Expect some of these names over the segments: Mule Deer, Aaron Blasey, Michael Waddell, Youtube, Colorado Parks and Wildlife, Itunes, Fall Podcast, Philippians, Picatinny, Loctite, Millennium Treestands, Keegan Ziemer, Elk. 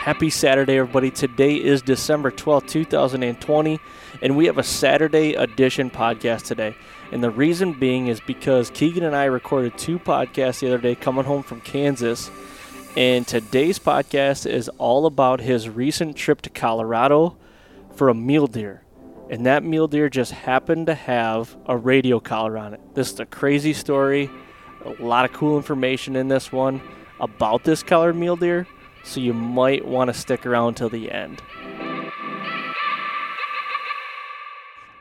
Happy Saturday, everybody. Today is December 12th, 2020, and we have a Saturday edition podcast today. And the reason being is because Keegan and I recorded two podcasts the other day coming home from Kansas. And today's podcast is all about his recent trip to Colorado for a mule deer. And that mule deer just happened to have a radio collar on it. This is a crazy story, a lot of cool information in this one about this collared mule deer. So you might want to stick around till the end.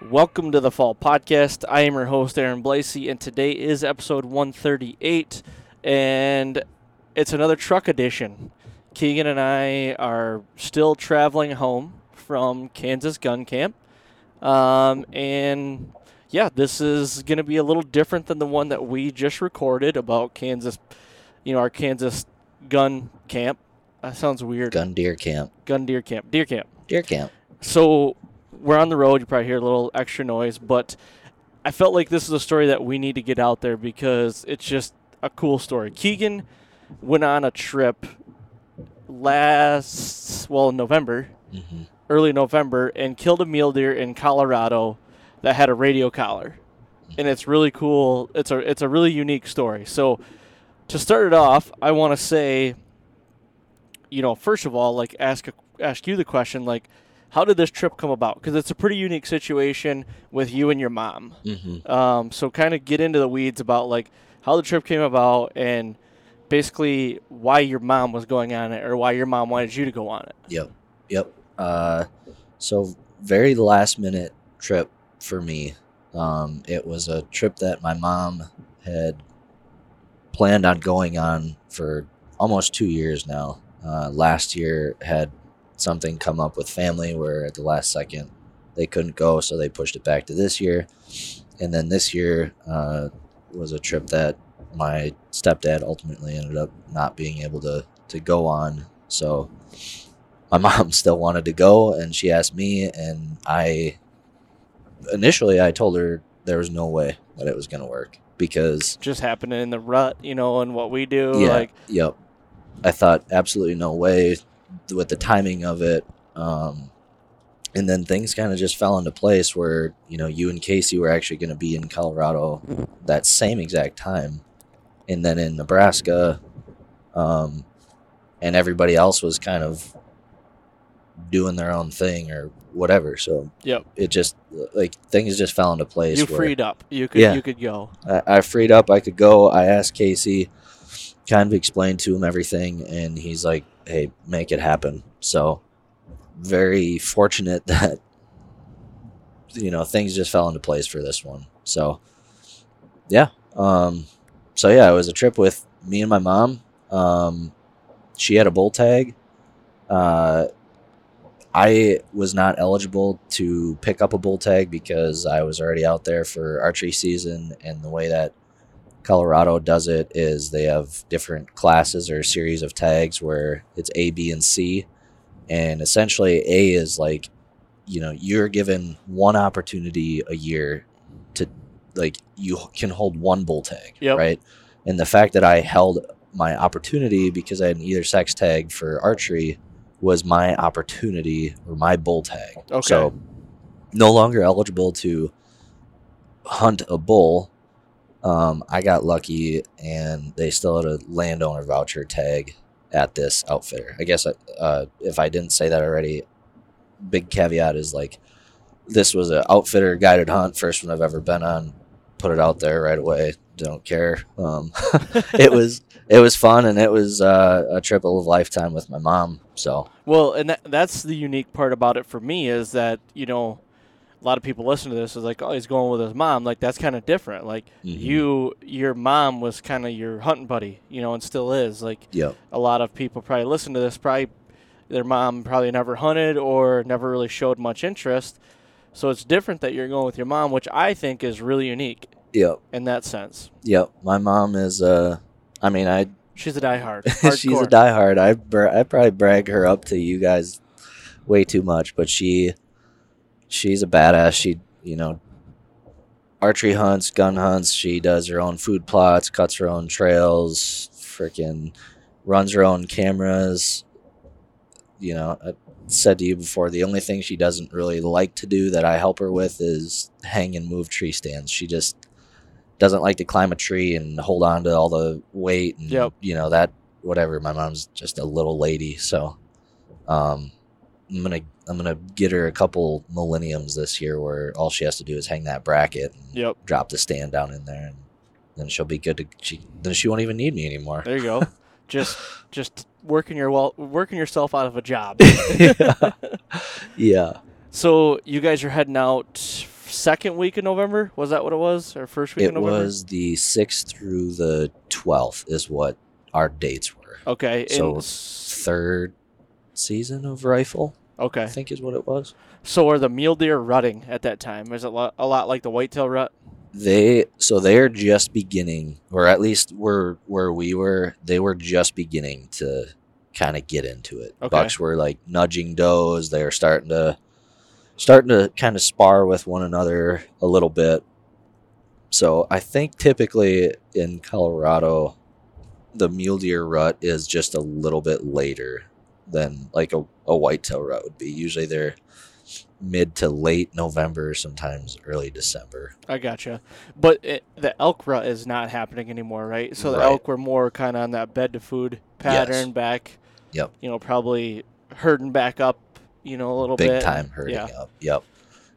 Welcome to the Fall Podcast. I am your host, Aaron Blasey, and today is episode 138. And it's another truck edition. Keegan and I are still traveling home from Kansas Gun Camp. And yeah, this is going to be a little different than the one that we just recorded about Kansas, you know, our Kansas Gun Camp. That sounds weird. Gun Deer Camp. Gun Deer Camp. Deer Camp. Deer Camp. So we're on the road. You probably hear a little extra noise, but I felt like this is a story that we need to get out there because it's just a cool story. Keegan went on a trip in November, early November, and killed a mule deer in Colorado that had a radio collar. And it's really cool. It's a really unique story. So to start it off, I want to say, you know, first of all, like ask you the question, like, how did this trip come about? Because it's a pretty unique situation with you and your mom. So kind of get into the weeds about like how the trip came about and basically why your mom was going on it or why your mom wanted you to go on it. Yep. So very last minute trip for me. It was a trip that my mom had planned on going on for almost 2 years now. Last year had something come up with family where at the last second they couldn't go, so they pushed it back to this year. And then this year was a trip that my stepdad ultimately ended up not being able to go on. So my mom still wanted to go, and she asked me, and I told her there was no way that it was going to work because just happening in the rut, you know, and what we do. Yeah, like, yep. I thought absolutely no way with the timing of it. And then things kind of just fell into place where, you know, you and Casey were actually going to be in Colorado that same exact time. And then in Nebraska, and everybody else was kind of doing their own thing or whatever. So yep. It just like things just fell into place. Freed up. You could go. I freed up. I could go. I asked Casey, kind of explained to him everything, and he's like, hey, make it happen. So very fortunate that, you know, things just fell into place for this one. So yeah. It was a trip with me and my mom. She had a bull tag. I was not eligible to pick up a bull tag because I was already out there for archery season, and the way that Colorado does it is they have different classes or series of tags where it's A, B, and C. And essentially A is like, you know, you're given one opportunity a year to, like, you can hold one bull tag, yep. Right? And the fact that I held my opportunity because I had an either sex tag for archery was my opportunity or my bull tag. Okay. So no longer eligible to hunt a bull. I got lucky, and they still had a landowner voucher tag at this outfitter. I guess if I didn't say that already, big caveat is, like, this was an outfitter guided hunt, first one I've ever been on. Put it out there right away. Don't care. It was fun, and it was a triple of lifetime with my mom. So well, and that's the unique part about it for me is that, you know, a lot of people listen to this is like, oh, he's going with his mom. Like, that's kind of different. Like, mm-hmm. your mom was kind of your hunting buddy, you know, and still is. Like, yep. A lot of people probably listen to this. Probably their mom probably never hunted or never really showed much interest. So it's different that you're going with your mom, which I think is really unique. Yep. In that sense. Yep. My mom is, she's a diehard. She's a diehard. I probably brag her up to you guys way too much, but she's a badass. She, you know, archery hunts, gun hunts. She does her own food plots, cuts her own trails, freaking runs her own cameras. You know, I said to you before, the only thing she doesn't really like to do that I help her with is hang and move tree stands. She just doesn't like to climb a tree and hold on to all the weight and, yep. You know, that whatever. My mom's just a little lady. So, I'm gonna get her a couple millenniums this year where all she has to do is hang that bracket and yep. Drop the stand down in there, and then she'll be good to then she won't even need me anymore. There you go. just working yourself out of a job. yeah. So you guys are heading out second week of November? Was that what it was? Or first week of November? It was the 6th through the 12th is what our dates were. Okay. So third season of rifle. Okay. I think is what it was. So are the mule deer rutting at that time? Is it a lot like the whitetail rut? They're just beginning, or at least where we were, they were just beginning to kind of get into it. Okay. Bucks were like nudging does. They were starting to kind of spar with one another a little bit. So I think typically in Colorado, the mule deer rut is just a little bit later than like a whitetail rut would be. Usually they're mid to late November, sometimes early December. I gotcha. But the elk rut is not happening anymore, right? So the elk were more kind of on that bed to food pattern, yes. Back, yep. You know, probably herding back up, you know, a little bit. Big time herding up, yep.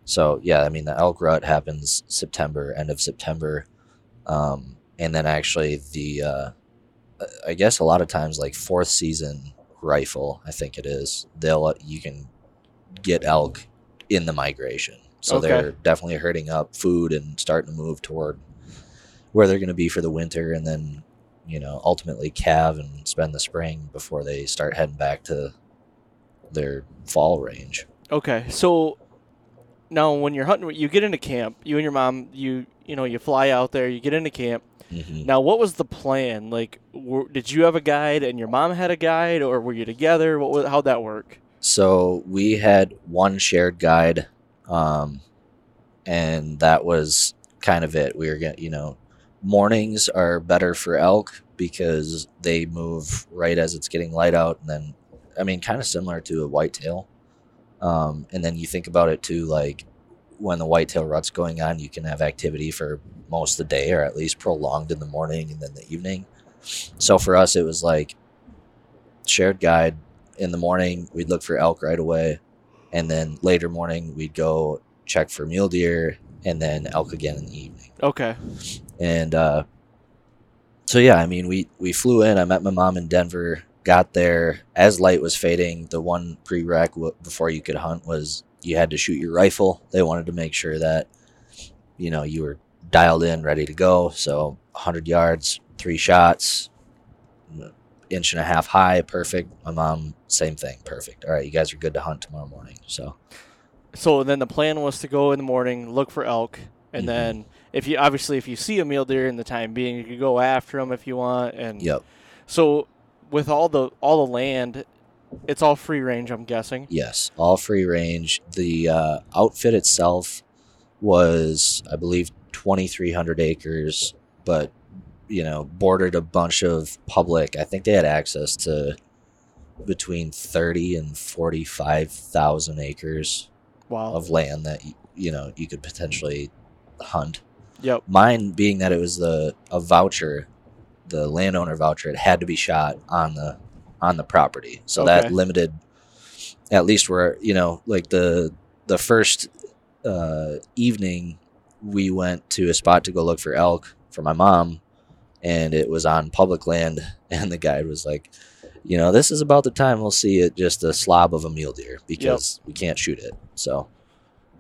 So, yeah, I mean, the elk rut happens September, end of September. And then actually I guess a lot of times like fourth season rifle, I think it is, you can get elk in the migration. So okay. They're definitely herding up food and starting to move toward where they're going to be for the winter, and then, you know, ultimately calve and spend the spring before they start heading back to their fall range. Okay. So now when you're hunting, you get into camp, you and your mom, you know, you fly out there, you get into camp. Mm-hmm. Now, what was the plan? Like, did you have a guide and your mom had a guide, or were you together? How'd that work? So we had one shared guide, and that was kind of it. We were getting, you know, mornings are better for elk because they move right as it's getting light out. And then, I mean, kind of similar to a whitetail. And then you think about it too, like when the whitetail rut's going on, you can have activity for most of the day, or at least prolonged in the morning and then the evening. So for us, it was like shared guide. In the morning, we'd look for elk right away, and then later morning, we'd go check for mule deer, and then elk again in the evening. Okay. And so, yeah, I mean, we flew in. I met my mom in Denver, got there. As light was fading, the one prereq before you could hunt was you had to shoot your rifle. They wanted to make sure that, you know, you were dialed in, ready to go. So 100 yards, 3 shots, inch and a half high. Perfect. My mom, same thing. Perfect. All right, you guys are good to hunt tomorrow morning. So then the plan was to go in the morning, look for elk, and then if you see a mule deer in the time being, you could go after them if you want. And so with all the land, it's all free range, I'm guessing. Yes, all free range. The outfit itself was, I believe, 2,300 acres, but bordered a bunch of public. I think they had access to between 30 and 45,000 acres of land that you could potentially hunt. Yep. Mine, being that it was a voucher, the landowner voucher, it had to be shot on the property. So that limited, at least where the first evening we went to a spot to go look for elk for my mom, and it was on public land, and the guide was like, this is about the time we'll see it, just a slob of a mule deer, because we can't shoot it. So,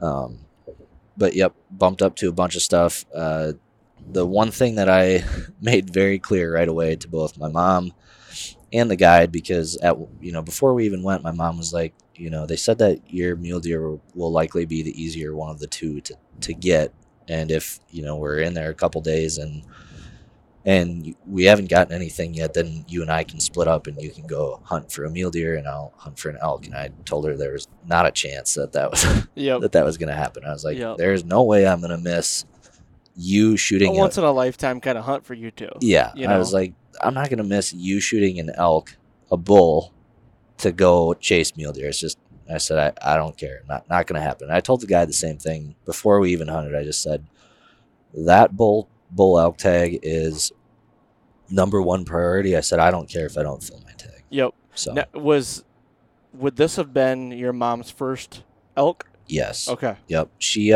bumped up to a bunch of stuff. The one thing that I made very clear right away to both my mom and the guide, because before we even went, my mom was like, they said that your mule deer will likely be the easier one of the two to get. And if, we're in there a couple days and we haven't gotten anything yet, then you and I can split up and you can go hunt for a mule deer and I'll hunt for an elk. And I told her there was not a chance that was that was going to happen. I was like, there's no way I'm going to miss you shooting a once in a lifetime kind of hunt for you two. Yeah. I was like, I'm not going to miss you shooting an elk, a bull, to go chase mule deer. It's just, I said, I don't care. Not going to happen. And I told the guy the same thing before we even hunted. I just said that bull elk tag is number one priority. I said, I don't care if I don't fill my tag. Yep. So now, would this have been your mom's first elk? Yes. Okay. Yep. She,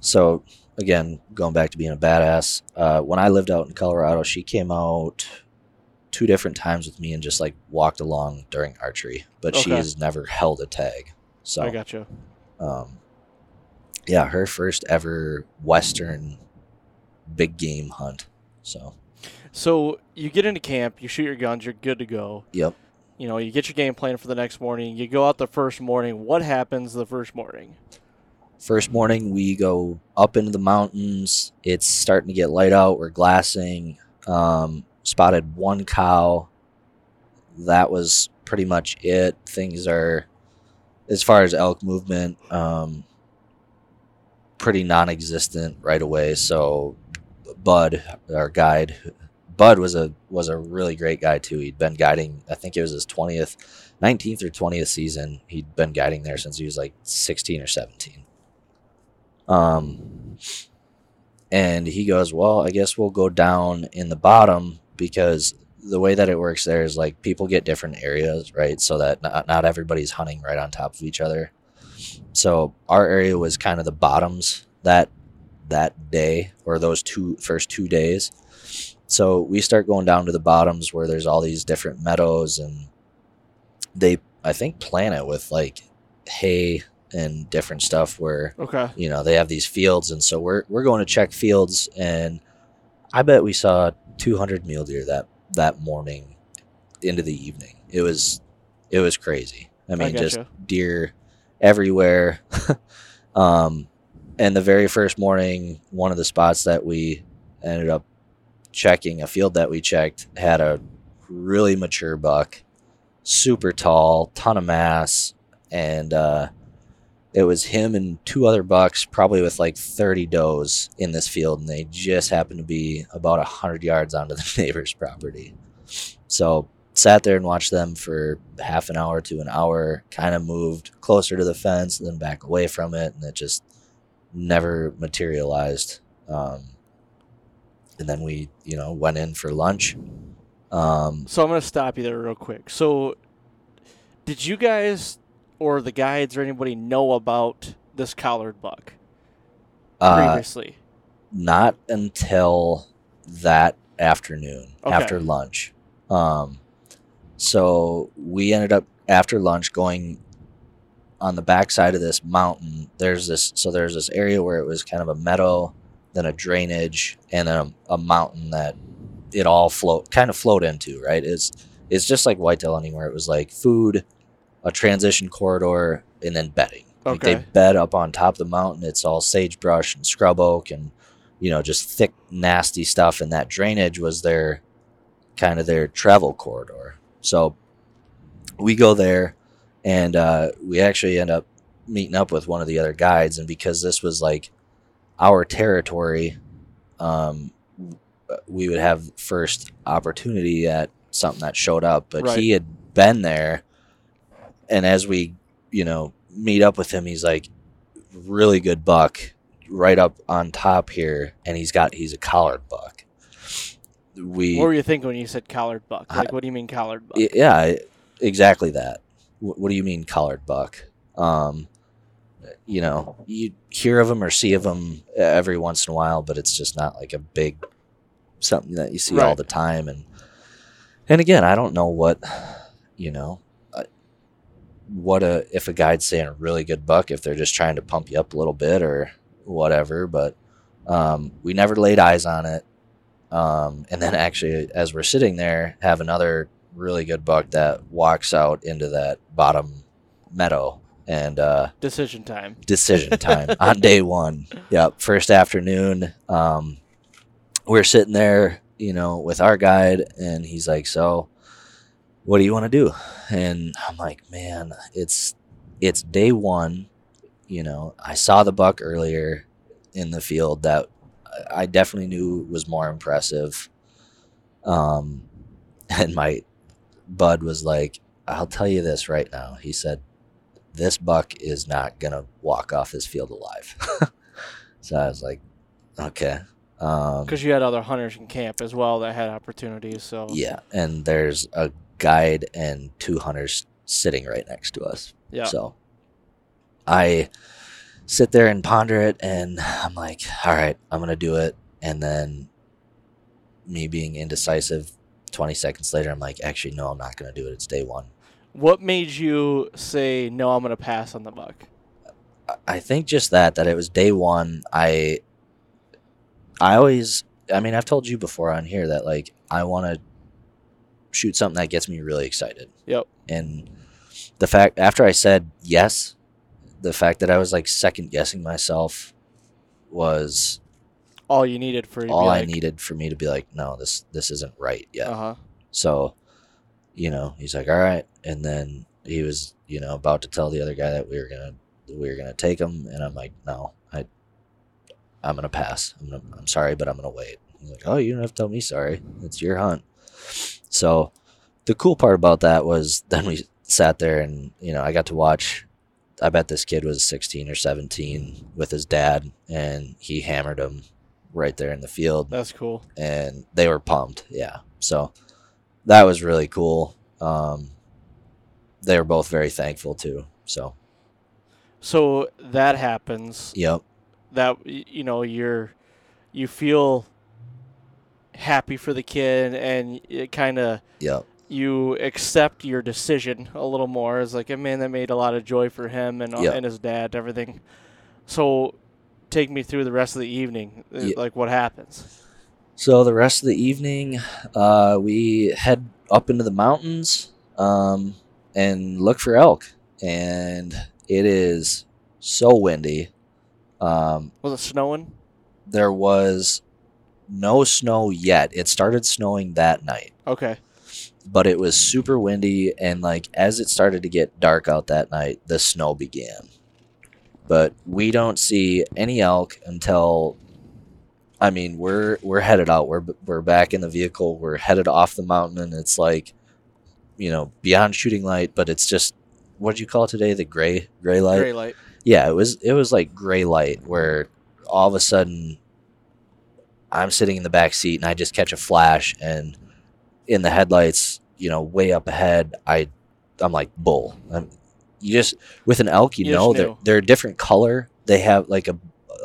so again, going back to being a badass, when I lived out in Colorado, she came out 2 different times with me and just walked along during archery, but she has never held a tag. So I gotcha. Her first ever Western big game hunt. So you get into camp, you shoot your guns, you're good to go. Yep. You get your game plan for the next morning. You go out the first morning. What happens the first morning? First morning, we go up into the mountains. It's starting to get light out. We're glassing. Spotted 1 cow. That was pretty much it. Things are, as far as elk movement, pretty non-existent right away. So Bud, our guide, Bud was a really great guy too. He'd been guiding, I think it was his 19th or 20th season. He'd been guiding there since he was 16 or 17. And he goes, well, I guess we'll go down in the bottom, because the way that it works there is people get different areas, right? So that not everybody's hunting right on top of each other. So our area was kind of the bottoms that day, or those first two days. So we start going down to the bottoms where there's all these different meadows, and they, I think, plant it with hay and different stuff where, they have these fields. And so we're going to check fields, and I bet we saw 200 mule deer that morning into the evening. It was crazy. I mean, just deer everywhere. And the very first morning, one of the spots that we ended up checking, a field that we checked, had a really mature buck, super tall, ton of mass. And, it was him and 2 other bucks, probably with 30 does in this field, and they just happened to be about 100 yards onto the neighbor's property. So sat there and watched them for half an hour to an hour, kind of moved closer to the fence and then back away from it, and it just never materialized. And then we, went in for lunch. So I'm going to stop you there real quick. So did you guys, or the guides or anybody, know about this collared buck previously? Not until that afternoon, after lunch. So we ended up after lunch going on the backside of this mountain. There's this area where it was kind of a meadow, then a drainage, and then a mountain that it all flowed into, right? It's just like whitetail hunting, where it was like food, a transition corridor, and then bedding. Okay. Like they bed up on top of the mountain. It's all sagebrush and scrub oak and, you know, just thick, nasty stuff. And that drainage was their kind of their travel corridor. So we go there, and we actually end up meeting up with one of the other guides. And because this was like our territory, we would have first opportunity at something that showed up. But right. He had been there, and as we, you know, meet up with him, he's like, really good buck right up on top here, and he's a collared buck. What were you thinking when you said collared buck? Like, what do you mean collared buck? Yeah, exactly that. What do you mean collared buck? You know, you hear of them or see of them every once in a while, but it's just not like a big something that you see right. all the time. And again, I don't know what, you know, if a guide's saying a really good buck, if they're just trying to pump you up a little bit or whatever, but we never laid eyes on it. And then actually, as we're sitting there, have another really good buck that walks out into that bottom meadow, and decision time on day one. Yep, first afternoon. We're sitting there, you know, with our guide, and he's like, so what do you want to do? And I'm like, man, it's day one. You know, I saw the buck earlier in the field that I definitely knew was more impressive. And my bud was like, I'll tell you this right now. He said, this buck is not going to walk off this field alive. So I was like, okay. Because you had other hunters in camp as well that had opportunities. So yeah, and there's a guide and two hunters sitting right next to us. Yeah. So I sit there and ponder it, and I'm like, all right, I'm going to do it. And then me being indecisive, 20 seconds later, I'm like, actually, no, I'm not going to do it. It's day one. What made you say, no, I'm going to pass on the buck? I think just that it was day one. I always, I mean, I've told you before on here that, like, I want to shoot something that gets me really excited. Yep. And the fact, after I said yes, the fact that I was like second guessing myself was all I needed for me to be like, no, this isn't right yet. Uh-huh. So, you know, he's like, all right. And then he was, you know, about to tell the other guy that we were going to take him. And I'm like, no, I'm going to pass. I'm sorry, but I'm going to wait. He's like, oh, you don't have to tell me sorry. It's your hunt. So the cool part about that was then we sat there and, you know, I got to watch. I bet this kid was 16 or 17 with his dad, and he hammered him right there in the field. That's cool. And they were pumped. Yeah. So that was really cool. They were both very thankful too. So that happens. Yep. That, you know, you feel happy for the kid, and it kind of, yep, you accept your decision a little more. It's like, man, that made a lot of joy for him and, yep, and his dad, everything. So take me through the rest of the evening. Yep. Like, what happens? So the rest of the evening, we head up into the mountains and look for elk. And it is so windy. Was it snowing? There was no snow yet. It started snowing that night. Okay. But it was super windy, and like as it started to get dark out that night, the snow began. But we don't see any elk until, I mean, we're headed out. We're back in the vehicle. We're headed off the mountain, and it's like, you know, beyond shooting light, but it's just, what did you call it today? The gray light. Gray light. Yeah, it was like gray light, where all of a sudden I'm sitting in the back seat and I just catch a flash, and in the headlights, you know, way up ahead, I'm like, bull. You just, with an elk, you know, they're a different color. They have like a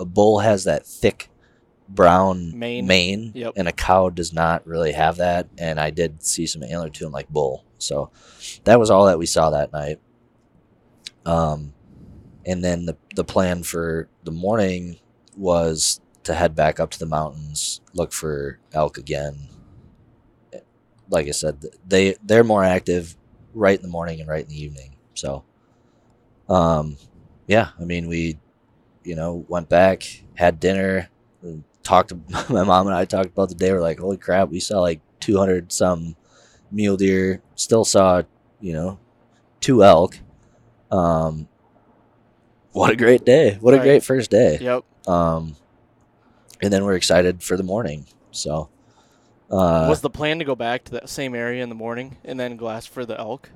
bull has that thick brown mane, yep, and a cow does not really have that. And I did see some antler too. I'm like, bull. So that was all that we saw that night. And then the plan for the morning was to head back up to the mountains, look for elk again. like I said, they're more active right in the morning and right in the evening. So, yeah, I mean, we, you know, went back, had dinner, talked. My mom and I talked about the day. We're like, holy crap, we saw like 200 some mule deer. Still saw, you know, 2 elk. What a great day! What a great first day! Yep. And then we're excited for the morning. So, was the plan to go back to that same area in the morning and then glass for the elk?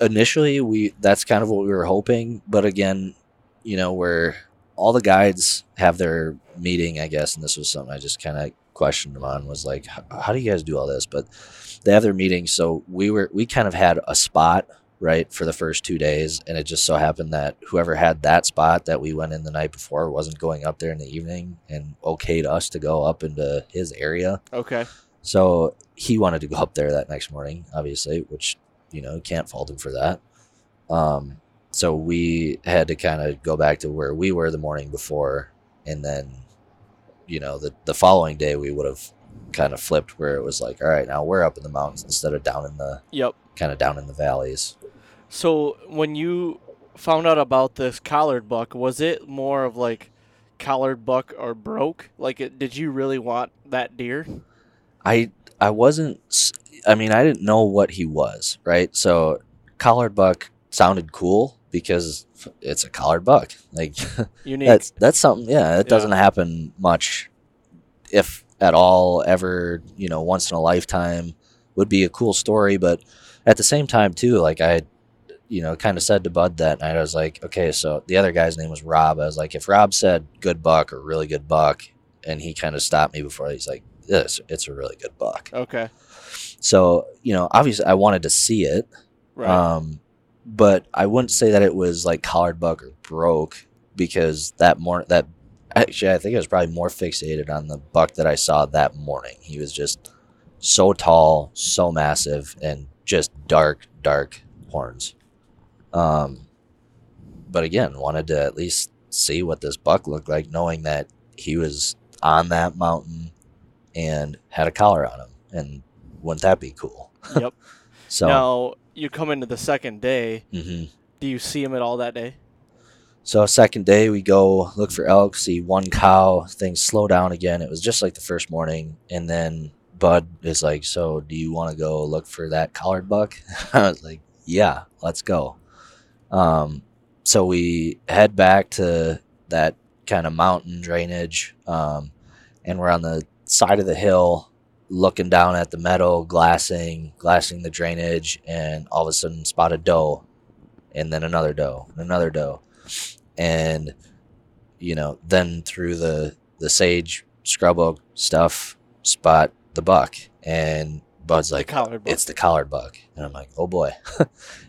Initially, that's kind of what we were hoping. But again, you know, where all the guides have their meeting, I guess, and this was something I just kind of questioned them on, was like, how do you guys do all this? But they have their meeting, so we kind of had a spot, right, for the first 2 days, and it just so happened that whoever had that spot that we went in the night before wasn't going up there in the evening and okayed us to go up into his area. Okay. So he wanted to go up there that next morning, obviously, which, you know, can't fault him for that. So we had to kind of go back to where we were the morning before, and then, you know, the following day we would have kind of flipped where it was like, all right, now we're up in the mountains instead of down in the kind of down in the valleys. So when you found out about this collared buck, was it more of like collared buck or broke? Like, did you really want that deer? I wasn't. I mean, I didn't know what he was, right? So collared buck sounded cool because it's a collared buck. Like, unique. That's something. Yeah, it doesn't happen much, if at all, ever. You know, once in a lifetime would be a cool story, but at the same time too, like I, you know, kind of said to Bud that night, I was like, okay, so the other guy's name was Rob. I was like, if Rob said good buck or really good buck, and he kind of stopped me before, he's like, it's a really good buck. Okay. So, you know, obviously I wanted to see it. Right. But I wouldn't say that it was like collared buck or broke, because actually I think I was probably more fixated on the buck that I saw that morning. He was just so tall, so massive, and just dark horns. But again, wanted to at least see what this buck looked like, knowing that he was on that mountain and had a collar on him, and wouldn't that be cool? Yep. So now you come into the second day. Mm-hmm. Do you see him at all that day? So second day, we go look for elk, see one cow, things slow down again. It was just like the first morning. And then Bud is like, so do you want to go look for that collared buck? I was like, yeah, let's go. So we head back to that kind of mountain drainage, and we're on the side of the hill looking down at the meadow, glassing the drainage, and all of a sudden spot a doe, and then another doe, and another doe. And, you know, then through the sage, scrub oak stuff, spot the buck. And Bud's like, it's the collared buck. And I'm like, oh boy,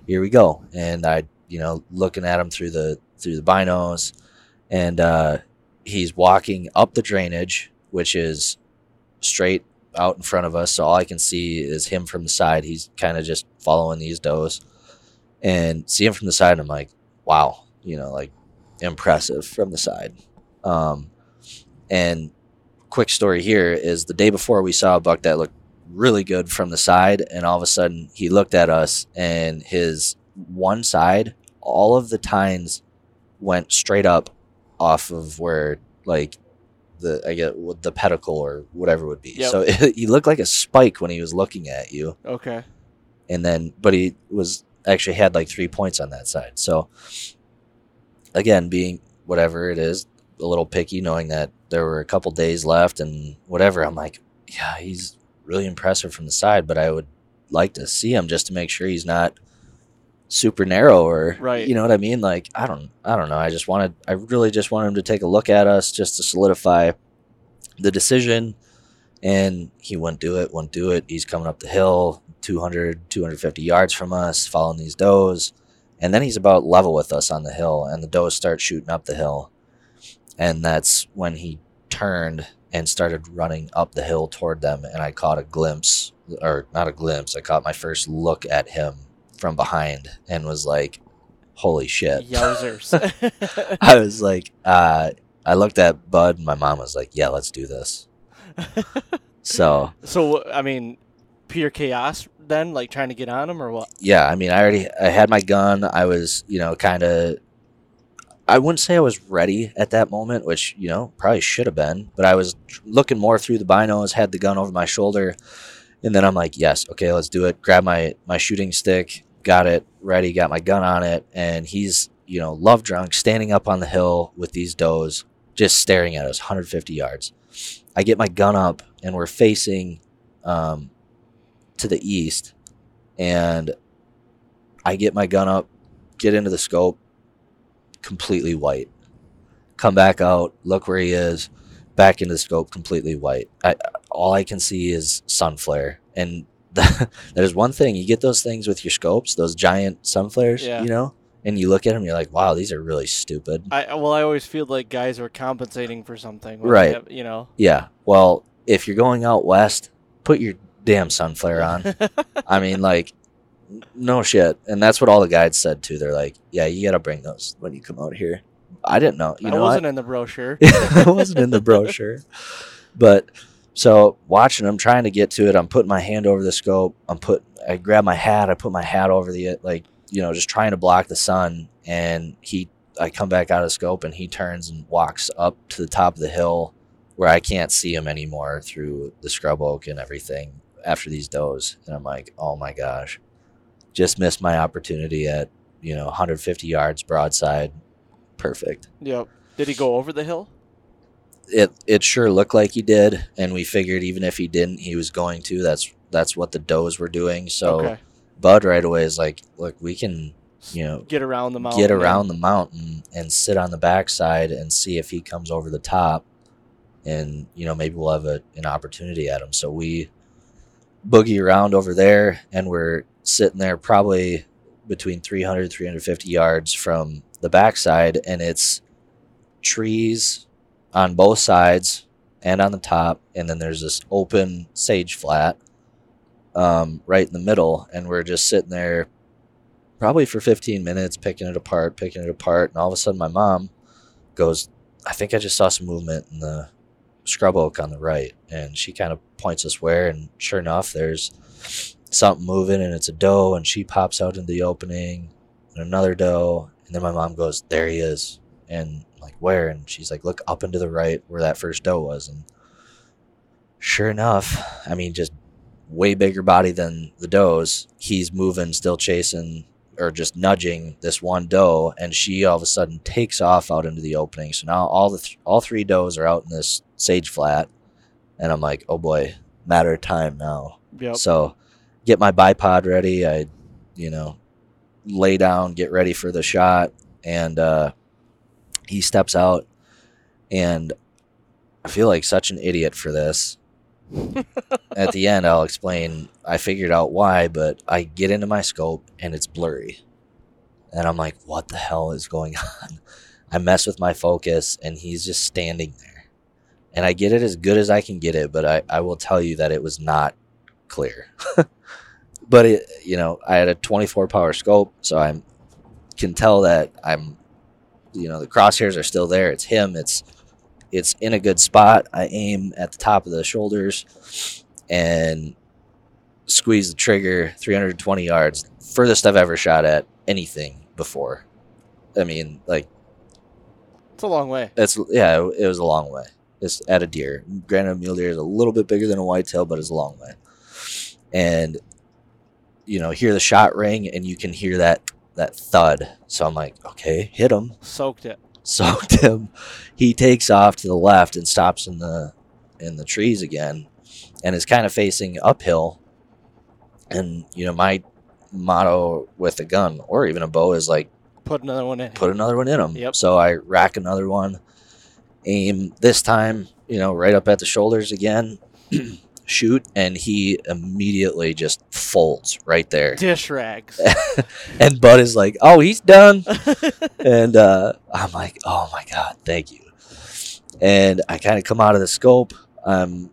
here we go. And I, you know, looking at him through the binos, and he's walking up the drainage, which is straight out in front of us. So all I can see is him from the side. He's kind of just following these does, and see him from the side. And I'm like, wow, you know, like impressive from the side. And quick story here is the day before we saw a buck that looked really good from the side, and all of a sudden he looked at us, and his one side, all of the tines went straight up off of where, like, the pedicle or whatever would be. Yep. So he looked like a spike when he was looking at you. Okay. And then, but he was actually had like 3 points on that side. So again, being whatever it is, a little picky, knowing that there were a couple days left and whatever, I'm like, yeah, he's really impressive from the side, but I would like to see him just to make sure he's not super narrow, or right. You know what I mean? Like, I don't know. I really just wanted him to take a look at us just to solidify the decision. And he wouldn't do it. He's coming up the hill 200, 250 yards from us, following these does. And then he's about level with us on the hill, and the does start shooting up the hill. And that's when he turned and started running up the hill toward them. And I caught I caught my first look at him from behind, and was like, holy shit. Yowzers. I was like, I looked at Bud, and my mom was like, yeah, let's do this. So, I mean, pure chaos then, like trying to get on them or what? Yeah, I mean, I had my gun. I was, you know, kind of, I wouldn't say I was ready at that moment, which, you know, probably should have been, but I was looking more through the binos, had the gun over my shoulder, and then I'm like, yes, okay, let's do it. Grab my shooting stick, got it ready, got my gun on it, and he's, you know, love drunk, standing up on the hill with these does, just staring at us, 150 yards. I get my gun up, and we're facing to the east, and I get my gun up, get into the scope, completely white. Come back out, look where he is, back into the scope, completely white. All I can see is sun flare. And there's one thing, you get those things with your scopes, those giant sun flares, yeah, you know, and you look at them, you're like, wow, these are really stupid. I always feel like guys are compensating for something. Right. Have, you know? Yeah. Well, if you're going out west, put your damn sun flare on. I mean, like, no shit. And that's what all the guides said, too. They're like, yeah, you got to bring those when you come out here. I didn't know. You know, I wasn't in the brochure. I wasn't in the brochure. But so watching them, trying to get to it, I'm putting my hand over the scope. I grab my hat. I put my hat over the, like, you know, just trying to block the sun. And I come back out of the scope, and he turns and walks up to the top of the hill where I can't see him anymore through the scrub oak and everything after these does. And I'm like, oh my gosh, just missed my opportunity at, you know, 150 yards broadside. Perfect. Yep. Did he go over the hill? It sure looked like he did. And we figured even if he didn't, he was going to. That's what the does were doing. So okay. Bud right away is like, look, we can, you know, get around the mountain and sit on the backside and see if he comes over the top. And, you know, maybe we'll have an opportunity at him. So we boogie around over there, and we're sitting there probably between 300, 350 yards from the backside, and it's trees on both sides and on the top. And then there's this open sage flat right in the middle. And we're just sitting there probably for 15 minutes, picking it apart. And all of a sudden my mom goes, I think I just saw some movement in the scrub oak on the right, and she kind of points us where, and sure enough there's something moving, and it's a doe, and she pops out into the opening, and another doe, and then my mom goes, there he is. And I'm like, where? And she's like, look up and to the right where that first doe was. And sure enough, I mean, just way bigger body than the does, he's moving, still chasing or just nudging this one doe, and she all of a sudden takes off out into the opening. So now all three does are out in this sage flat, and I'm like, oh boy, matter of time now. Yep. So get my bipod ready. I, you know, lay down, get ready for the shot, and he steps out, and I feel like such an idiot for this. At the end, I'll explain. I figured out why, but I get into my scope and it's blurry, and I'm like, what the hell is going on? I mess with my focus, and he's just standing there, and I get it as good as I can get it, but I will tell you that it was not clear. But it, you know, I had a 24 power scope, so I can tell that I'm, you know, the crosshairs are still there. It's him. It's in a good spot. I aim at the top of the shoulders and squeeze the trigger 320 yards. Furthest I've ever shot at anything before. I mean, like, it's a long way. It was a long way. It's at a deer. Granted, a mule deer is a little bit bigger than a whitetail, but it's a long way. And, you know, hear the shot ring, and you can hear that thud. So I'm like, okay, hit him. Soaked him. He takes off to the left and stops in the trees again, and is kind of facing uphill. And, you know, my motto with a gun or even a bow is like, put another one in him. Yep. So I rack another one, aim this time, you know, right up at the shoulders again, shoot, and he immediately just folds right there. Dish rags. And Bud is like, oh, he's done. And I'm like, oh my God, thank you. And I kind of come out of the scope. I'm,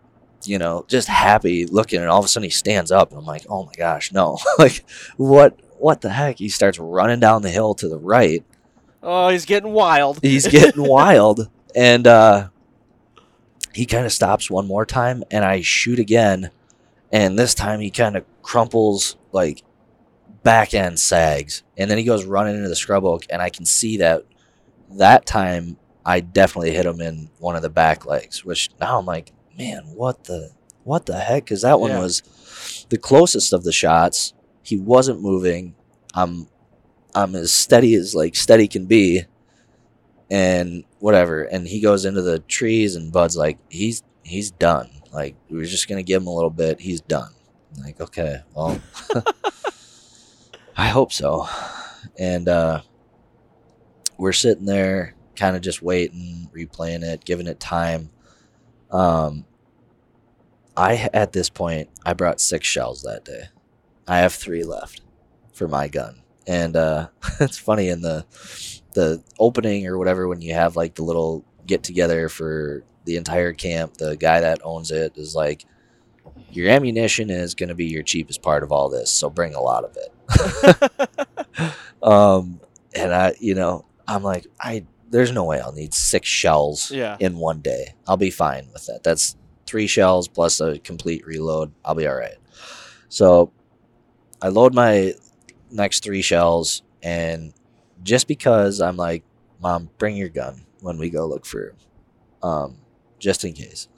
you know, just happy looking, and all of a sudden he stands up, and I'm like, oh my gosh, no. Like, what the heck? He starts running down the hill to the right. Oh, he's getting wild. And he kind of stops one more time, and I shoot again, And this time he kind of crumples, like back end sags, and then he goes running into the scrub oak, and I can see that time I definitely hit him in one of the back legs, which now I'm like, man, what the heck? Because that one was the closest of the shots. He wasn't moving. I'm as steady as like steady can be, and whatever. And he goes into the trees, and Bud's like, he's done. Like, we're just gonna give him a little bit. He's done. I'm like, okay, well, I hope so. And we're sitting there, kind of just waiting, replaying it, giving it time. At this point, I brought 6 shells that day. I have 3 left for my gun. And it's funny, in the opening or whatever, when you have like the little get together for the entire camp, the guy that owns it is like, your ammunition is going to be your cheapest part of all this, so bring a lot of it. And I, you know, I'm like, there's no way I'll need 6 shells in one day. I'll be fine with that. That's 3 shells plus a complete reload. I'll be all right. So I load my next 3 shells, and just because I'm like, Mom, bring your gun when we go look for him, just in case.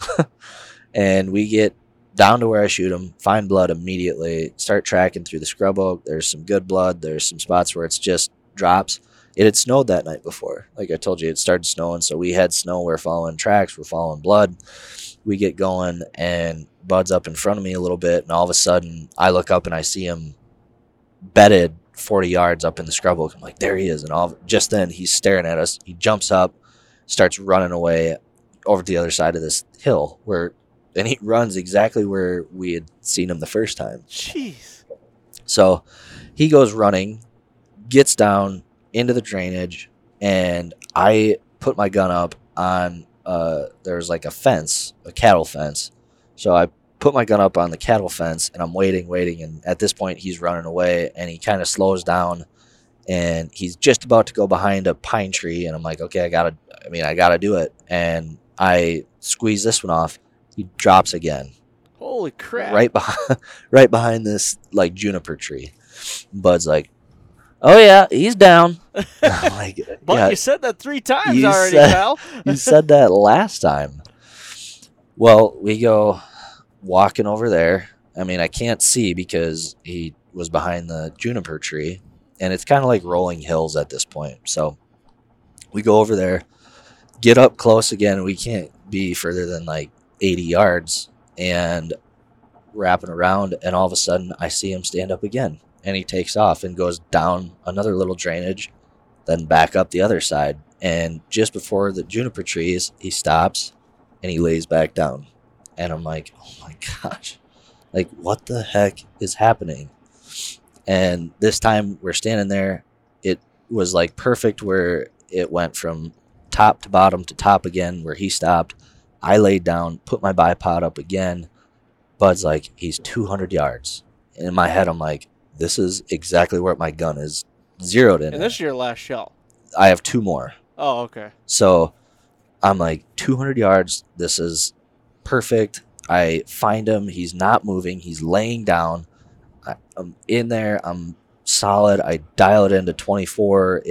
And we get down to where I shoot him, find blood immediately, start tracking through the scrub oak. There's some good blood. There's some spots where it's just drops. It had snowed that night before. Like I told you, it started snowing, so we had snow. We're following tracks. We're following blood. We get going, and Bud's up in front of me a little bit, and all of a sudden, I look up, and I see him bedded 40 yards up in the scrub oak. I'm like, there he is, and just then, he's staring at us. He jumps up, starts running away over to the other side of this hill, and he runs exactly where we had seen him the first time. Jeez. So he goes running, gets down into the drainage, and I put my gun up on there's like a fence, a cattle fence. So I put my gun up on the cattle fence, and I'm waiting, and at this point he's running away, and he kind of slows down, and he's just about to go behind a pine tree, and I'm like, okay, I gotta do it. And I squeeze this one off. He drops again. Holy crap. Right behind this like juniper tree. Bud's like, oh, yeah, he's down. I'm like, but yeah, you said that 3 times already, pal. You said that last time. Well, we go walking over there. I mean, I can't see because he was behind the juniper tree, and it's kind of like rolling hills at this point. So we go over there, get up close again. We can't be further than like 80 yards, and wrapping around, and all of a sudden I see him stand up again. And he takes off and goes down another little drainage, then back up the other side. And just before the juniper trees, he stops and he lays back down. And I'm like, oh my gosh, like what the heck is happening? And this time we're standing there. It was like perfect where it went from top to bottom to top again, where he stopped. I laid down, put my bipod up again. Bud's like, he's 200 yards. And in my head, I'm like, this is exactly where my gun is zeroed in. And this is your last shell. I have 2 more. Oh, okay. So I'm like, 200 yards. This is perfect. I find him. He's not moving. He's laying down. I'm in there. I'm solid. I dial it into 24.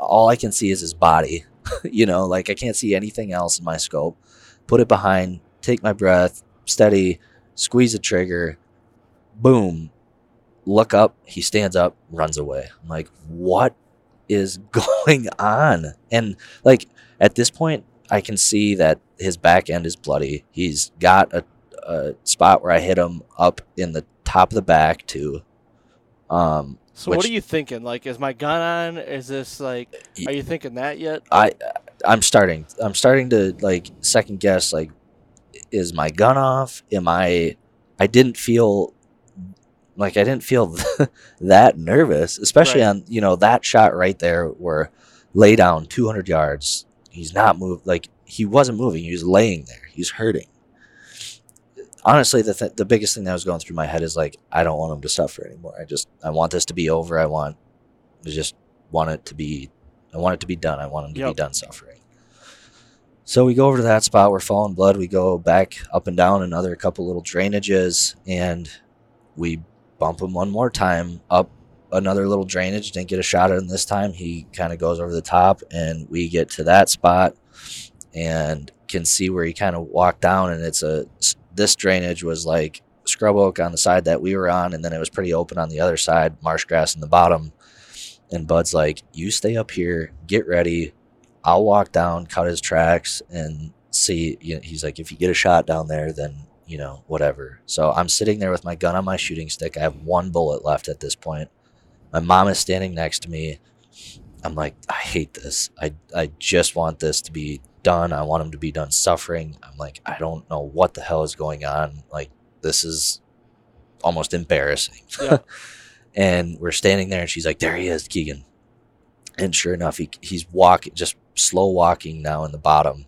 All I can see is his body. You know, like I can't see anything else in my scope. Put it behind. Take my breath. Steady. Squeeze the trigger. Boom. Look up, he stands up, runs away. I'm like, what is going on? And like at this point, I can see that his back end is bloody. He's got a spot where I hit him up in the top of the back too. So what are you thinking? Like, is my gun on? Is this like, are you thinking that yet? I'm starting to like second guess, like, is my gun off? I didn't feel that nervous, especially right on, you know, that shot right there where lay down 200 yards. He's not moved. Like, he wasn't moving. He was laying there. He's hurting. Honestly, the biggest thing that was going through my head is like, I don't want him to suffer anymore. I want this to be over. I want it to be done. I want him to be done suffering. So we go over to that spot. We're falling blood. We go back up and down another couple little drainages, and we bump him one more time up another little drainage. Didn't get a shot at him this time. He kind of goes over the top, and we get to that spot and can see where he kind of walked down. And it's this drainage was like scrub oak on the side that we were on, and then it was pretty open on the other side, marsh grass in the bottom. And Bud's like, "You stay up here, get ready. I'll walk down, cut his tracks, and see." You know, he's like, "If you get a shot down there, then, you know, whatever." So I'm sitting there with my gun on my shooting stick. I have one bullet left at this point. My mom is standing next to me. I'm like, I hate this. I just want this to be done. I want him to be done suffering. I'm like, I don't know what the hell is going on. Like, this is almost embarrassing. Yeah. And we're standing there, and she's like, "There he is, Keegan." And sure enough, he's walking, just slow walking now in the bottom.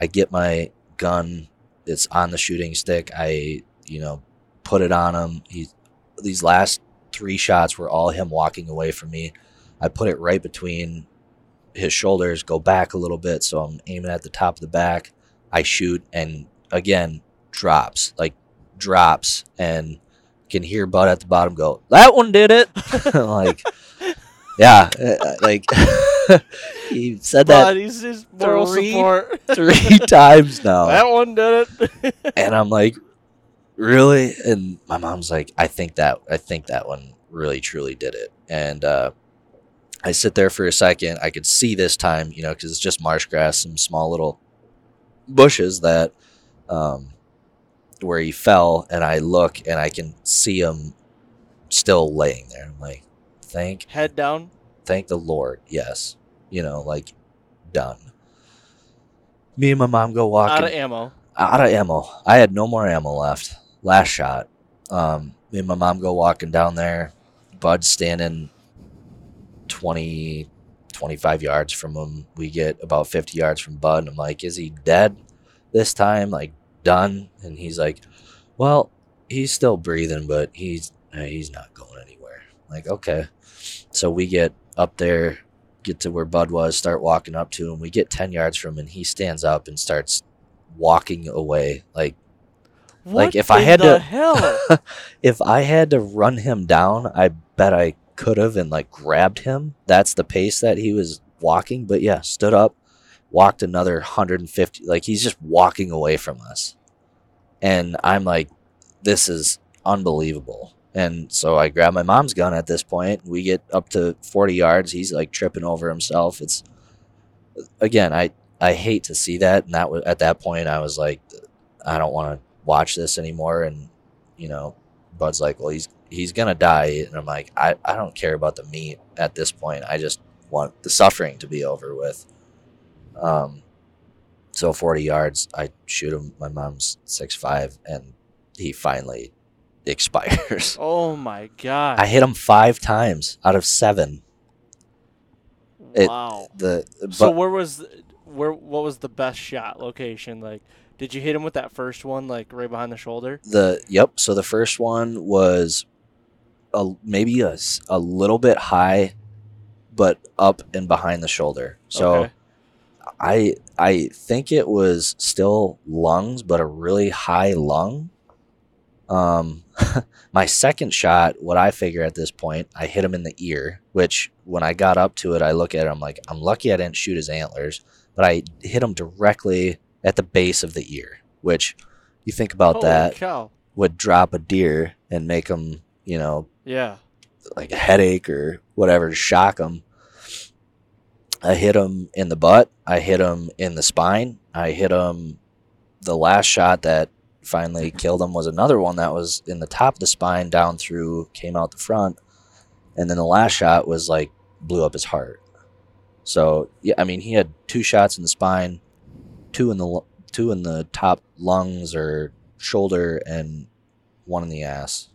I get my gun. It's on the shooting stick. I, you know, put it on him. These last three shots were all him walking away from me. I put it right between his shoulders, go back a little bit. So I'm aiming at the top of the back. I shoot, and again, drops, and can hear Bud at the bottom go, "That one did it." Like, yeah, like he said that three times now. "That one did it." And I'm like, "Really?" And my mom's like, I think that one really truly did it. And I sit there for a second. I could see this time, you know, because it's just marsh grass, some small little bushes that where he fell. And I look, and I can see him still laying there. I'm like, head down. Thank the Lord. Yes. You know, like, done. Me and my mom go walking. Out of ammo. I had no more ammo left. Last shot. Me and my mom go walking down there. Bud's standing 20, 25 yards from him. We get about 50 yards from Bud. And I'm like, "Is he dead this time? Like, done?" And he's like, "Well, he's still breathing, but he's not going anywhere." I'm like, okay. So we get up there, get to where Bud was, start walking up to him. We get 10 yards from him, and he stands up and starts walking away. Like, if I had to run him down, I bet I could have and like grabbed him. That's the pace that he was walking. But yeah, stood up, walked another 150. Like, he's just walking away from us. And I'm like, this is unbelievable. And so I grab my mom's gun at this point. We get up to 40 yards. He's like tripping over himself. It's, again, I hate to see that. And that was, at that point, I was like, I don't want to watch this anymore. And, you know, Bud's like, "Well, he's going to die." And I'm like, I don't care about the meat at this point. I just want the suffering to be over with. So 40 yards, I shoot him. My mom's 6'5", and he finally expires. Oh my god. I hit him 5 times out of 7. Wow. What was the best shot location? Like, did you hit him with that first one, like right behind the shoulder? Yep. So the first one was maybe a little bit high, but up and behind the shoulder. So okay. I think it was still lungs, but a really high lung. My second shot, what I figure at this point, I hit him in the ear, which when I got up to it, I look at it, I'm like, I'm lucky I didn't shoot his antlers, but I hit him directly at the base of the ear, which you think about would drop a deer and make him, you know, like a headache or whatever, shock him. I hit him in the butt. I hit him in the spine. I hit him. The last shot that finally killed him was another one that was in the top of the spine, down through, came out the front. And then the last shot was like, blew up his heart. So yeah, I mean, he had 2 shots in the spine, two in the top lungs or shoulder, and 1 in the ass.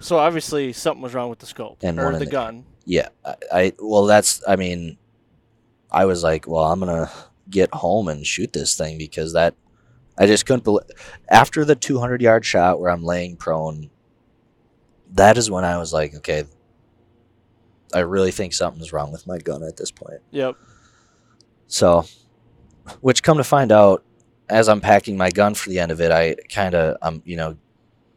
So obviously something was wrong with the scope and or the gun. Yeah. I was like, well, I'm going to get home and shoot this thing, because that, I just couldn't believe. After the 200-yard shot where I'm laying prone, that is when I was like, okay, I really think something's wrong with my gun at this point. Yep. So Which, come to find out, as I'm packing my gun for the end of it, I'm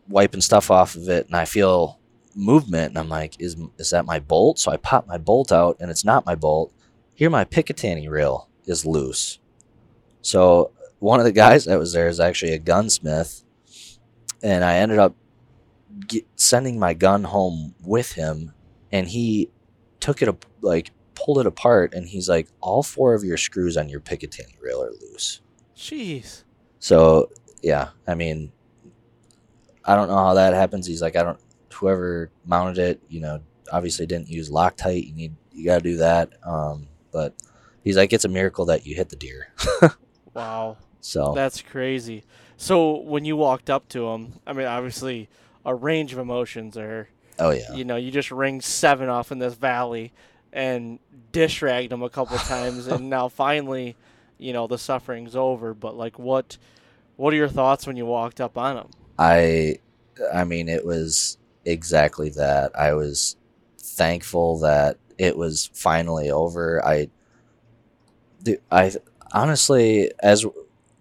wiping stuff off of it, and I feel movement, and I'm like, is that my bolt? So I pop my bolt out, and it's not my bolt. Here, my Picatinny reel is loose. So one of the guys that was there is actually a gunsmith, and I ended up sending my gun home with him, and he took it, pulled it apart, and he's like, all four of your screws on your Picatinny reel are loose. Jeez. So, yeah, I mean, I don't know how that happens. He's like, whoever mounted it, obviously didn't use Loctite. You got to do that. But he's like, it's a miracle that you hit the deer. Wow. So that's crazy. So when you walked up to him, I mean, obviously a range of emotions are, oh yeah, you just ring seven off in this valley and dish ragged him a couple of times. And now finally, the suffering's over. But what are your thoughts when you walked up on him? I mean, it was exactly that. I was thankful that it was finally over. I honestly, as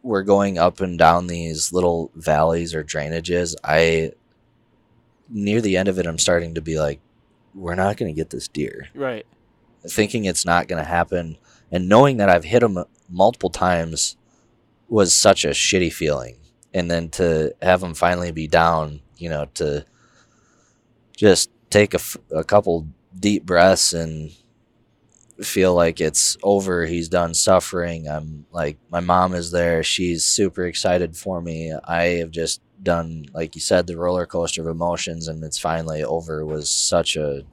we're going up and down these little valleys or drainages, near the end of it, I'm starting to be like, we're not going to get this deer. Right. Thinking it's not going to happen. And knowing that I've hit him multiple times was such a shitty feeling. And then to have him finally be down, to just take a couple deep breaths and feel like it's over. He's done suffering. I'm like, my mom is there. She's super excited for me. I have just done, like you said, the roller coaster of emotions, and it's finally over. Was such a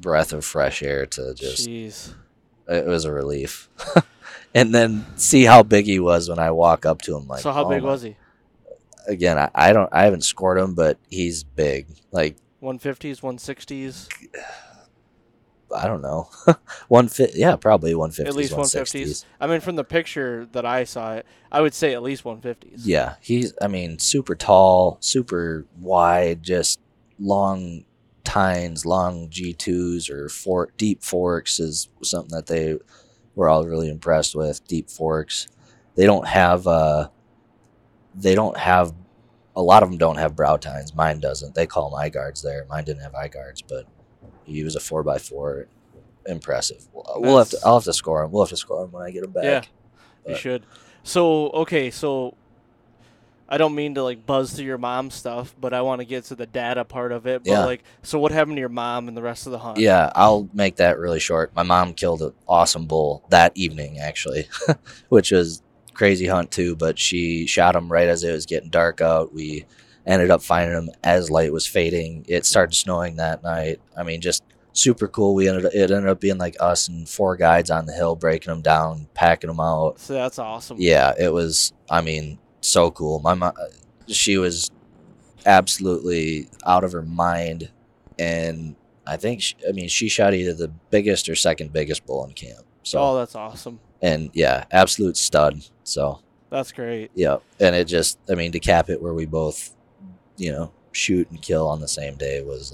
breath of fresh air to just, jeez. It was a relief. And then see how big he was when I walk up to him. Like, so how big was he? Again, I haven't scored him, but he's big. Like 150s, 160s. I don't know. 150, yeah, probably 150s. At least 150s. I mean, from the picture that I saw it, I would say at least 150s. Yeah, super tall, super wide, just long tines, long G2s or deep forks is something that they were all really impressed with. Deep forks. A lot of them don't have brow tines. Mine doesn't. They call them eye guards there. Mine didn't have eye guards, but he was a 4x4. Impressive. I'll have to score him. We'll have to score him when I get him back. Yeah, but you should. So, okay, I don't mean to, buzz through your mom stuff, but I want to get to the data part of it. But, yeah. So what happened to your mom and the rest of the hunt? Yeah, I'll make that really short. My mom killed an awesome bull that evening, actually, which was crazy hunt, too. But she shot him right as it was getting dark out. We ended up finding him as light was fading. It started snowing that night. I mean, just super cool. It ended up being, us and four guides on the hill, breaking them down, packing them out. So that's awesome. Yeah, it was, so cool. My mom, she was absolutely out of her mind, and I think she shot either the biggest or second biggest bull in camp. So, oh, that's awesome. And yeah, absolute stud. So that's great. Yeah, and it just, to cap it where we both, shoot and kill on the same day was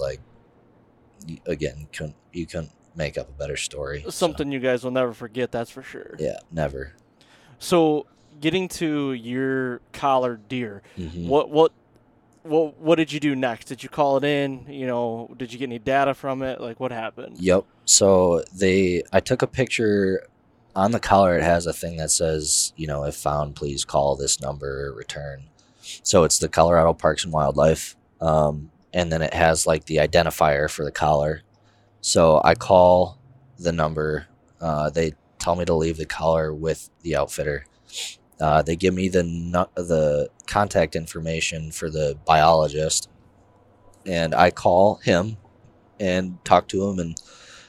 again, you couldn't make up a better story. Something you guys will never forget. That's for sure. Yeah, never. So, getting to your collared deer, mm-hmm. What did you do next? Did you call it in? Did you get any data from it? What happened? Yep. So I took a picture on the collar. It has a thing that says, if found, please call this number, return. So it's the Colorado Parks and Wildlife. And then it has the identifier for the collar. So I call the number. They tell me to leave the collar with the outfitter. They give me the contact information for the biologist, and I call him and talk to him, and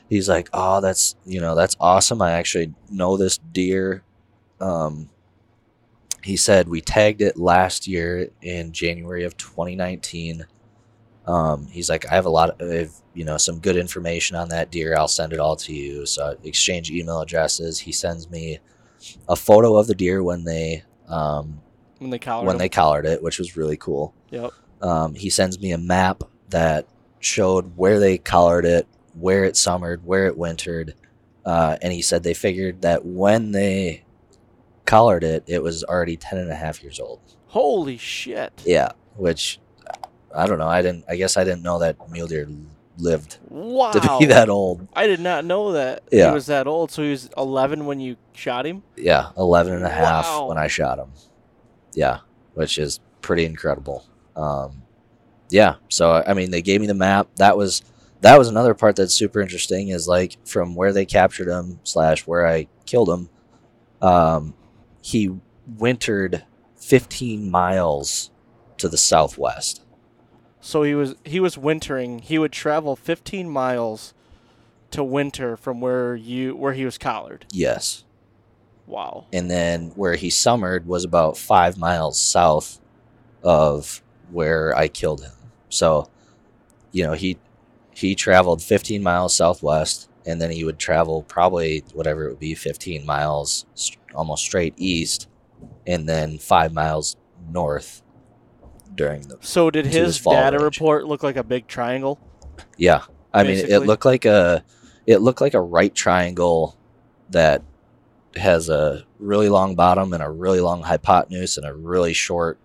he's like, oh, that's, that's awesome. I actually know this deer. He said we tagged it last year in January of 2019. He's like, I have some good information on that deer. I'll send it all to you. So I exchange email addresses. He sends me a photo of the deer when they collared it, which was really cool. Yep. He sends me a map that showed where they collared it, where it summered, where it wintered, and he said they figured that when they collared it, it was already 10.5 years old. Holy shit. Yeah, which I don't know. I guess I didn't know that mule deer lived to be that old. I did not know that he was that old. So he was 11 when you shot him? Yeah, 11 and a half when I shot him. Yeah, which is pretty incredible. Yeah, so I mean, they gave me the map. That was another part that's super interesting is like from where they captured him / where I killed him. He wintered 15 miles to the southwest. So he was wintering. He would travel 15 miles to winter from where he was collared. Yes. Wow. And then where he summered was about 5 miles south of where I killed him. So, you know, he traveled 15 miles southwest, and then he would travel probably whatever it would be, 15 miles almost straight east, and then 5 miles north during the. So did his data report look like a big triangle? Yeah, I mean, it looked like a right triangle that has a really long bottom and a really long hypotenuse and a really short,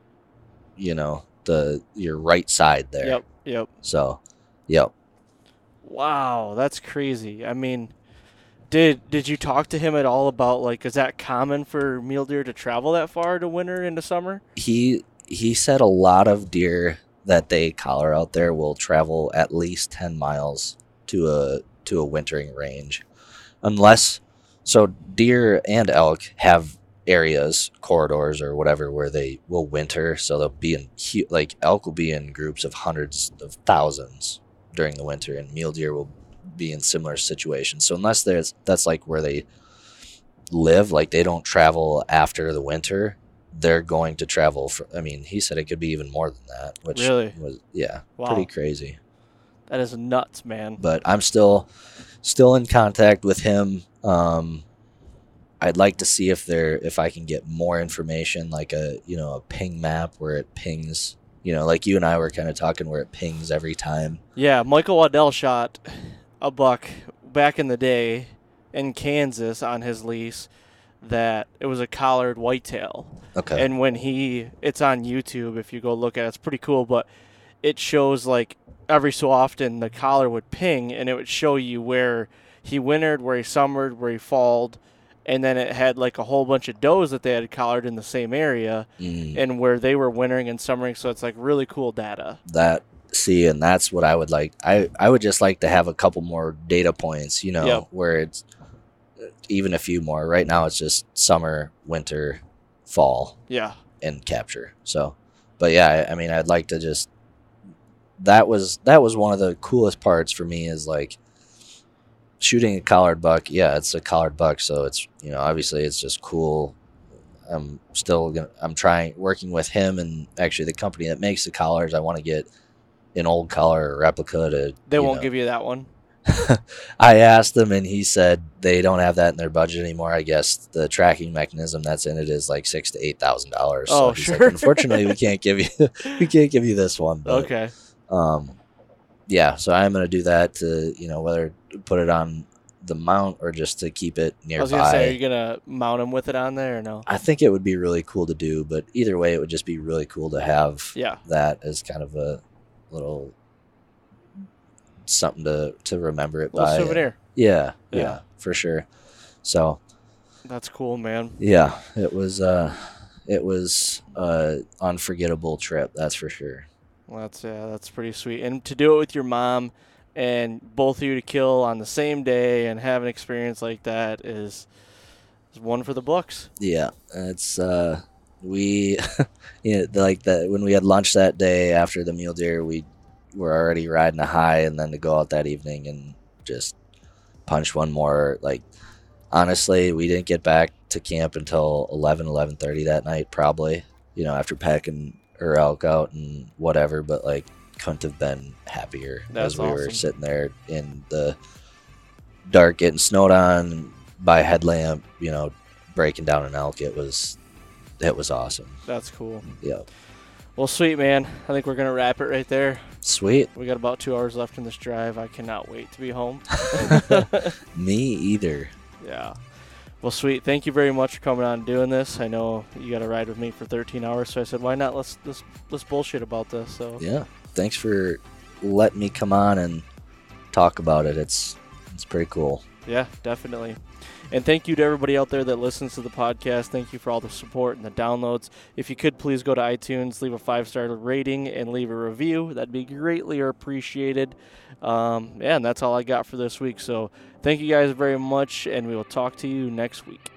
you know, your right side there. Yep. So, yep. Wow, that's crazy. I mean, did you talk to him at all about, like, is that common for mule deer to travel that far to winter into summer? He said a lot of deer that they collar out there will travel at least 10 miles to a wintering range. Unless, so deer and elk have areas, corridors or whatever, where they will winter. So they'll be in, like, elk will be in groups of hundreds of thousands during the winter, and mule deer will be in similar situations. So unless that's like where they live, like they don't travel after the winter, they're going to travel for, I mean, he said it could be even more than that, which really was, yeah, wow, pretty crazy. That is nuts, man. But I'm still in contact with him. I'd like to see if I can get more information, like a ping map where it pings. You know, like you and I were kind of talking where it pings every time. Yeah, Michael Waddell shot a buck back in the day in Kansas on his lease that it was a collared whitetail. Okay. And when it's on YouTube, if you go look at it, it's pretty cool. But it shows, like, every so often the collar would ping, and it would show you where he wintered, where he summered, where he falled. And then it had, like, a whole bunch of does that they had collared in the same area and where they were wintering and summering. So it's, like, really cool data. And that's what I would like. I would just like to have a couple more data points, you know, where it's even a few more. Right now it's just summer, winter, fall, and capture. So, but, yeah, I mean, I'd like to just – that was one of the coolest parts for me is, like, shooting a collared buck, it's a collared buck, so it's, you know, obviously it's just cool. I'm working with him and actually the company that makes the collars. I want to get an old collar or replica. They won't give you that one. I asked them and he said they don't have that in their budget anymore. I guess the tracking mechanism that's in it is like $6,000 to $8,000. Oh, so he's sure. Like, unfortunately, we can't give you this one. But, okay. Yeah, so I'm going to do that to, you know, whether put it on the mount or just to keep it nearby. I was going to say, are you going to mount him with it on there or no? I think it would be really cool to do, but either way, it would just be really cool to have that as kind of a little something to remember it by. A souvenir. Yeah, for sure. So. That's cool, man. Yeah, it was an unforgettable trip, that's for sure. Well, that's pretty sweet. And to do it with your mom and both of you to kill on the same day and have an experience like that is one for the books. Yeah, it's we you know, like that when we had lunch that day after the mule deer, we were already riding a high, and then to go out that evening and just punch one more. Like, honestly, we didn't get back to camp until 11:30 that night, probably. You know, after packing her elk out and whatever, but, like, couldn't have been happier. That's as we awesome. Were sitting there in the dark getting snowed on by headlamp, you know, breaking down an elk. It was awesome. That's cool. Yeah. Well, sweet, man. I think we're going to wrap it right there. Sweet. We got about 2 hours left in this drive. I cannot wait to be home. Me either. Yeah. Well, sweet. Thank you very much for coming on and doing this. I know you got to ride with me for 13 hours, so I said, why not? Let's bullshit about this. So yeah, thanks for letting me come on and talk about it. It's pretty cool. Yeah, definitely. And thank you to everybody out there that listens to the podcast. Thank you for all the support and the downloads. If you could, please go to iTunes, leave a 5-star rating, and leave a review. That'd be greatly appreciated. And that's all I got for this week. So thank you guys very much, and we will talk to you next week.